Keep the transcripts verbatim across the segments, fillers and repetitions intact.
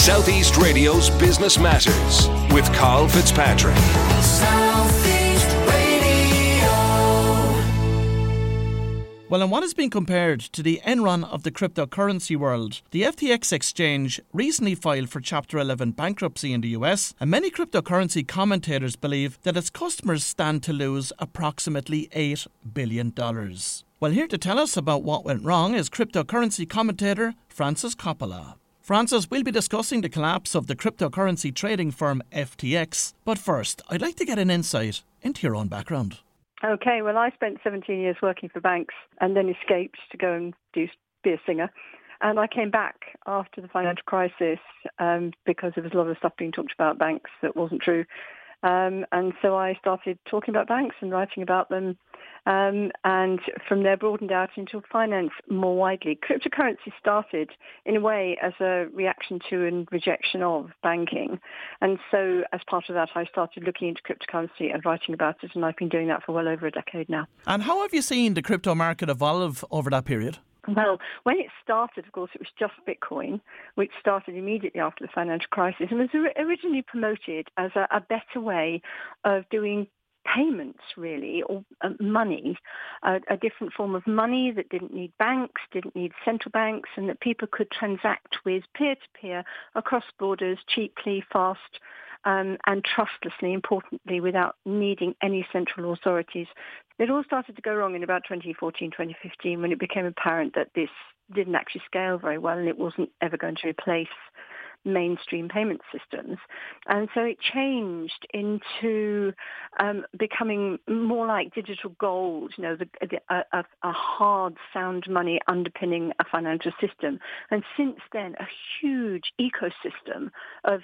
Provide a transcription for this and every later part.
Southeast Radio's Business Matters with Carl Fitzpatrick. Southeast Radio. Well, in what has been compared to the Enron of the cryptocurrency world, the F T X exchange recently filed for Chapter eleven bankruptcy in the U S, and many cryptocurrency commentators believe that its customers stand to lose approximately eight billion dollars. Well, here to tell us about what went wrong is cryptocurrency commentator Frances Coppola. Frances, we'll be discussing the collapse of the cryptocurrency trading firm F T X. But first, I'd like to get an insight into your own background. OK, well, I spent seventeen years working for banks and then escaped to go and do, be a singer. And I came back after the financial crisis um, because there was a lot of stuff being talked about banks that wasn't true. Um, and so I started talking about banks and writing about them. Um, and from there broadened out into finance more widely. Cryptocurrency started in a way as a reaction to and rejection of banking. And so as part of that, I started looking into cryptocurrency and writing about it. And I've been doing that for well over a decade now. And how have you seen the crypto market evolve over that period? Well, when it started, of course, it was just Bitcoin, which started immediately after the financial crisis and was originally promoted as a, a better way of doing payments, really, or uh, money, uh, a different form of money that didn't need banks, didn't need central banks, and that people could transact with peer-to-peer across borders cheaply, fast, um, and trustlessly, importantly, without needing any central authorities. It all started to go wrong in about twenty fourteen, twenty fifteen, when it became apparent that this didn't actually scale very well and it wasn't ever going to replace mainstream payment systems. And so it changed into um, becoming more like digital gold, you know, the, the, a, a hard, sound money underpinning a financial system. And since then, a huge ecosystem of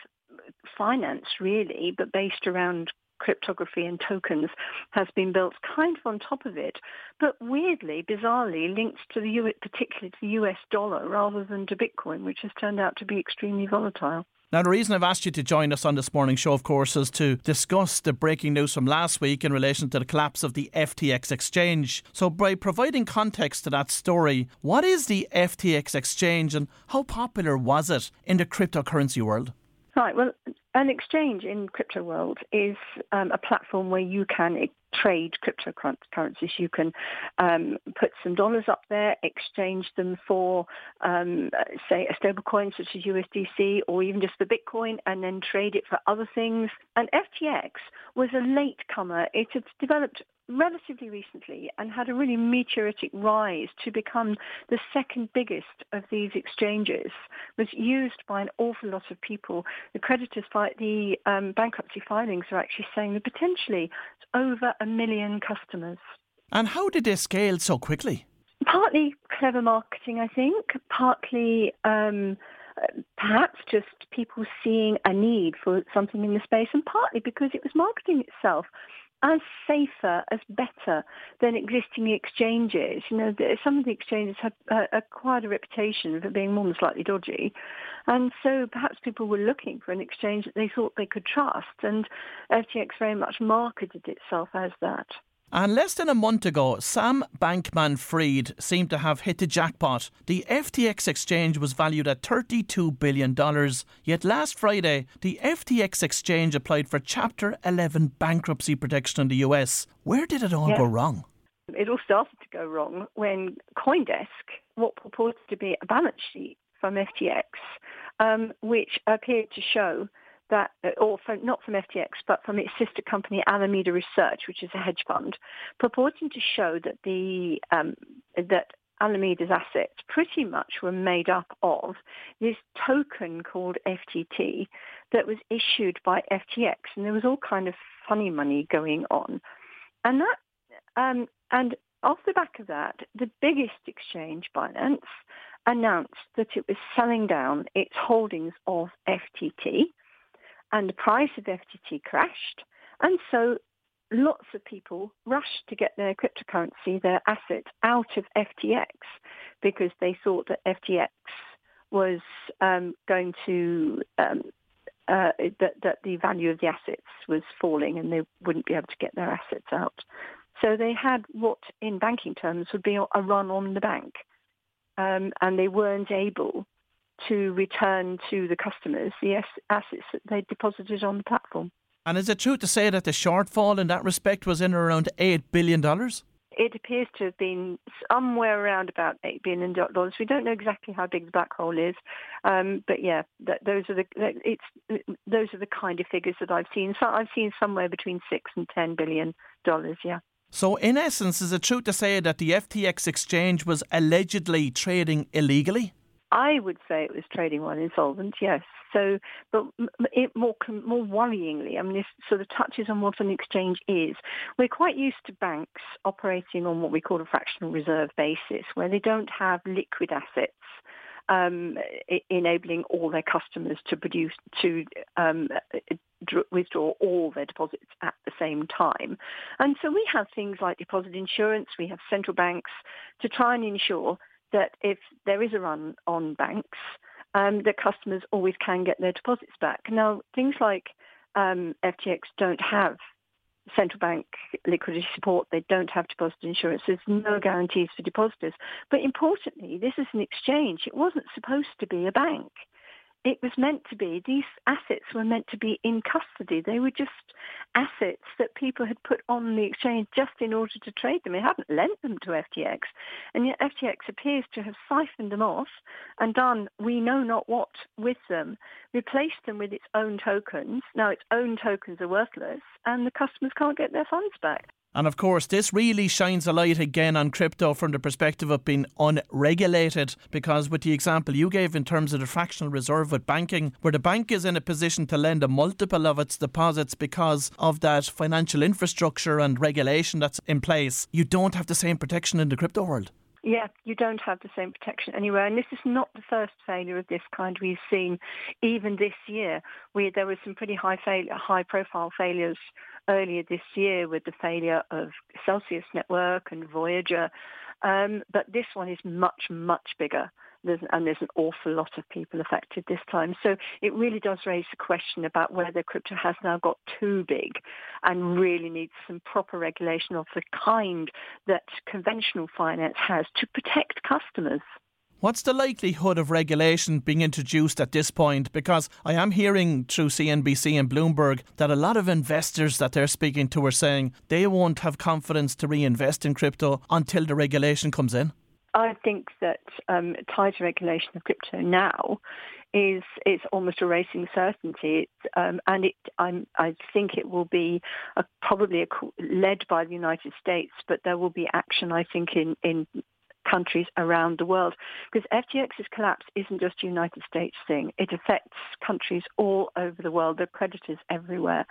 finance, really, but based around cryptography and tokens has been built kind of on top of it, but weirdly, bizarrely linked to the U S, particularly to the U S dollar rather than to Bitcoin, which has turned out to be extremely volatile. Now, the reason I've asked you to join us on this morning's show, of course, is to discuss the breaking news from last week in relation to the collapse of the F T X exchange. So by providing context to that story, what is the F T X exchange and how popular was it in the cryptocurrency world? Right, well, an exchange in crypto world is um, a platform where you can trade cryptocurrencies. You can um, put some dollars up there, exchange them for, um, say, a stable coin such as U S D C or even just for Bitcoin, and then trade it for other things. And F T X was a latecomer. It had developed relatively recently and had a really meteoritic rise to become the second biggest of these exchanges. Was used by an awful lot of people. The creditors, the um, bankruptcy filings are actually saying that potentially it's over a million customers. And how did they scale so quickly? Partly clever marketing, I think. Partly um, perhaps just people seeing a need for something in the space, and partly because it was marketing itself as safer, as better than existing exchanges. You know, some of the exchanges have uh, acquired a reputation for being more than slightly dodgy. And so perhaps people were looking for an exchange that they thought they could trust. And F T X very much marketed itself as that. And less than a month ago, Sam Bankman-Fried seemed to have hit the jackpot. The F T X exchange was valued at thirty-two billion dollars, yet last Friday, the F T X exchange applied for Chapter eleven bankruptcy protection in the U S. Where did it all yeah. go wrong? It all started to go wrong when Coindesk, what purports to be a balance sheet from F T X, um, which appeared to show that, or from, not from F T X, but from its sister company, Alameda Research, which is a hedge fund, purporting to show that the um, that Alameda's assets pretty much were made up of this token called F T T that was issued by F T X, and there was all kind of funny money going on, and that um, and off the back of that, the biggest exchange, Binance, announced that it was selling down its holdings of F T T. And the price of F T T crashed. And so lots of people rushed to get their cryptocurrency, their assets, out of F T X because they thought that F T X was um, going to, um, uh, that, that the value of the assets was falling and they wouldn't be able to get their assets out. So they had what in banking terms would be a run on the bank. Um, and they weren't able to return to the customers the assets that they deposited on the platform. And is it true to say that the shortfall in that respect was in around eight billion dollars? It appears to have been somewhere around about eight billion dollars. We don't know exactly how big the black hole is, um, but yeah, that, those are the that, it's those are the kind of figures that I've seen. So I've seen somewhere between six and ten billion dollars, yeah. So in essence, is it true to say that the F T X exchange was allegedly trading illegally? I would say it was trading while insolvent, yes. So, but it more more worryingly, I mean, this sort of touches on what an exchange is. We're quite used to banks operating on what we call a fractional reserve basis, where they don't have liquid assets, um, enabling all their customers to produce to um, withdraw all their deposits at the same time. And so we have things like deposit insurance. We have central banks to try and ensure that if there is a run on banks, um, that customers always can get their deposits back. Now, things like um, F T X don't have central bank liquidity support. They don't have deposit insurance. There's no guarantees for depositors. But importantly, this is an exchange. It wasn't supposed to be a bank. It was meant to be, these assets were meant to be in custody. They were just assets that people had put on the exchange just in order to trade them. They hadn't lent them to F T X. And yet F T X appears to have siphoned them off and done we know not what with them, replaced them with its own tokens. Now its own tokens are worthless and the customers can't get their funds back. And of course, this really shines a light again on crypto from the perspective of being unregulated, because with the example you gave in terms of the fractional reserve with banking, where the bank is in a position to lend a multiple of its deposits because of that financial infrastructure and regulation that's in place, you don't have the same protection in the crypto world. Yeah, you don't have the same protection anywhere. And this is not the first failure of this kind we've seen. Even this year, we, there were some pretty high fail, high-profile failures earlier this year with the failure of Celsius Network and Voyager. Um, but this one is much, much bigger. There's, and there's an awful lot of people affected this time. So it really does raise the question about whether crypto has now got too big and really needs some proper regulation of the kind that conventional finance has to protect customers. What's the likelihood of regulation being introduced at this point? Because I am hearing through C N B C and Bloomberg that a lot of investors that they're speaking to are saying they won't have confidence to reinvest in crypto until the regulation comes in. I think that um, tighter regulation of crypto now is it's almost a racing certainty, it's, um, and it, I'm, I think it will be a, probably a, led by the United States, but there will be action, I think, in, in countries around the world, because F T X's collapse isn't just a United States thing. It affects countries all over the world. There are creditors everywhere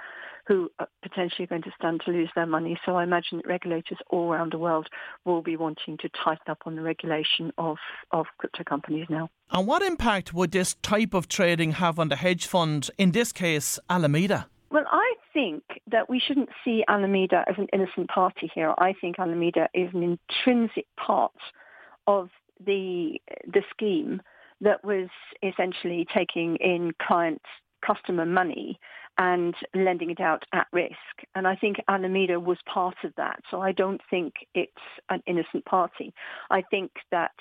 who are potentially going to stand to lose their money. So I imagine that regulators all around the world will be wanting to tighten up on the regulation of, of crypto companies now. And what impact would this type of trading have on the hedge fund, in this case, Alameda? Well, I think that we shouldn't see Alameda as an innocent party here. I think Alameda is an intrinsic part of the the scheme that was essentially taking in client customer money and lending it out at risk. And I think Alameda was part of that. So I don't think it's an innocent party. I think that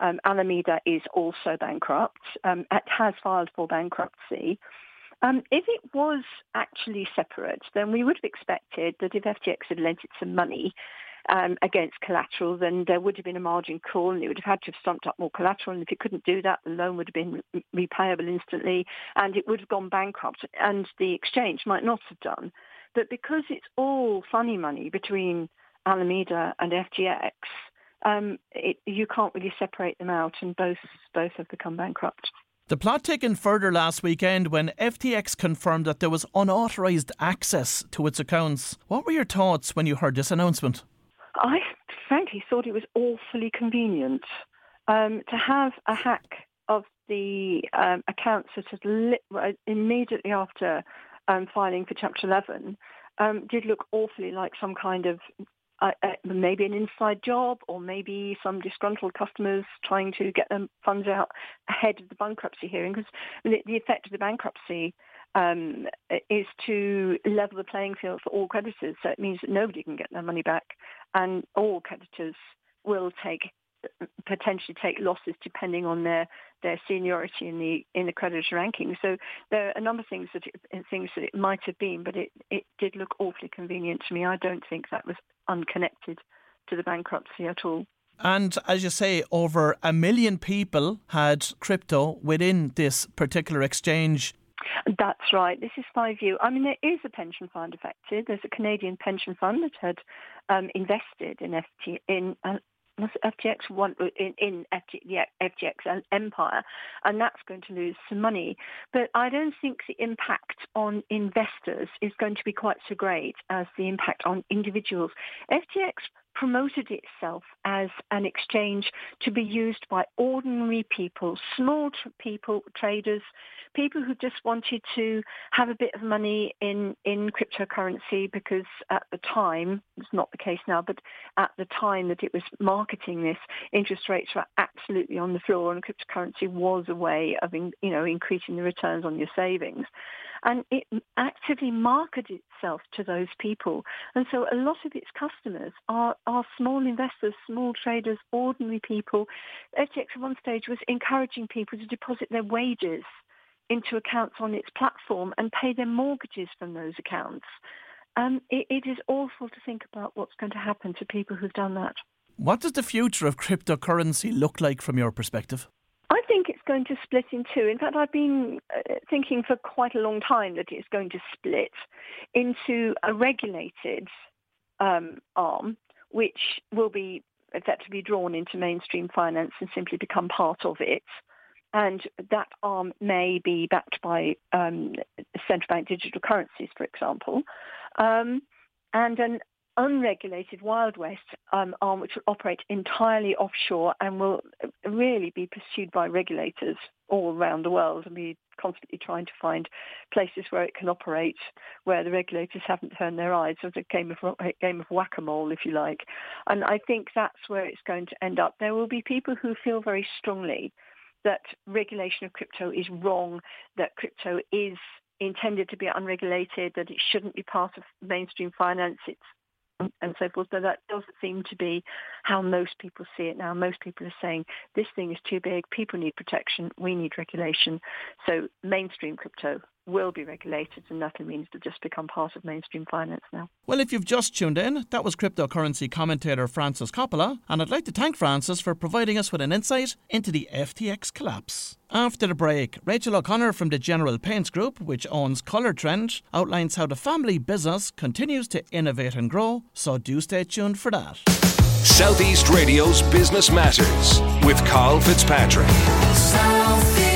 um, Alameda is also bankrupt. Um, it has filed for bankruptcy. Um, if it was actually separate, then we would have expected that if F T X had lent it some money um, against collateral, then there would have been a margin call and it would have had to have stumped up more collateral. And if it couldn't do that, the loan would have been repayable instantly and it would have gone bankrupt and the exchange might not have done. But because it's all funny money between Alameda and F T X, um, it, you can't really separate them out and both both have become bankrupt. The plot taken further last weekend when F T X confirmed that there was unauthorised access to its accounts. What were your thoughts when you heard this announcement? I frankly thought it was awfully convenient um, to have a hack of the um, accounts that had li- immediately after um, filing for Chapter eleven um, did look awfully like some kind of Uh, uh, maybe an inside job or maybe some disgruntled customers trying to get their funds out ahead of the bankruptcy hearing, because the effect of the bankruptcy um, is to level the playing field for all creditors. So it means that nobody can get their money back and all creditors will take potentially take losses depending on their, their seniority in the in the creditor ranking. So there are a number of things that it, things that it might have been, but it, it did look awfully convenient to me. I don't think that was unconnected to the bankruptcy at all. And as you say, over a million people had crypto within this particular exchange. That's right. This is my view. I mean, there is a pension fund affected. There's a Canadian pension fund that had um, invested in F T in. Uh, F T X one in, in F T, yeah, F T X empire, and that's going to lose some money. But I don't think the impact on investors is going to be quite so great as the impact on individuals. F T X promoted itself as an exchange to be used by ordinary people, small tr- people, traders, people who just wanted to have a bit of money in, in cryptocurrency, because at the time, it's not the case now, but at the time that it was marketing this, interest rates were absolutely on the floor and cryptocurrency was a way of in, you know, increasing the returns on your savings. And it actively marketed itself to those people. And so a lot of its customers are Our small investors, small traders, ordinary people. F T X at one stage was encouraging people to deposit their wages into accounts on its platform and pay their mortgages from those accounts. Um, it, it is awful to think about what's going to happen to people who've done that. What does the future of cryptocurrency look like from your perspective? I think it's going to split in two. In fact, I've been uh, thinking for quite a long time that it's going to split into a regulated um, arm, which will be effectively drawn into mainstream finance and simply become part of it. And that arm may be backed by um, central bank digital currencies, for example, um, and an unregulated Wild West um, arm which will operate entirely offshore and will really be pursued by regulators all around the world, and be constantly trying to find places where it can operate, where the regulators haven't turned their eyes. Sort of game of game of whack-a-mole, if you like. And I think that's where it's going to end up. There will be people who feel very strongly that regulation of crypto is wrong, that crypto is intended to be unregulated, that it shouldn't be part of mainstream finance, it's and so forth. But that doesn't seem to be how most people see it now. Most people are saying this thing is too big, people need protection, we need regulation. So mainstream crypto will be regulated, and that means to just become part of mainstream finance now. Well, if you've just tuned in, that was cryptocurrency commentator Frances Coppola, and I'd like to thank Frances for providing us with an insight into the F T X collapse. After the break, Rachel O'Connor from the General Paints Group, which owns Color Trend, outlines how the family business continues to innovate and grow, so do stay tuned for that. Southeast Radio's Business Matters with Carl Fitzpatrick. Southeast.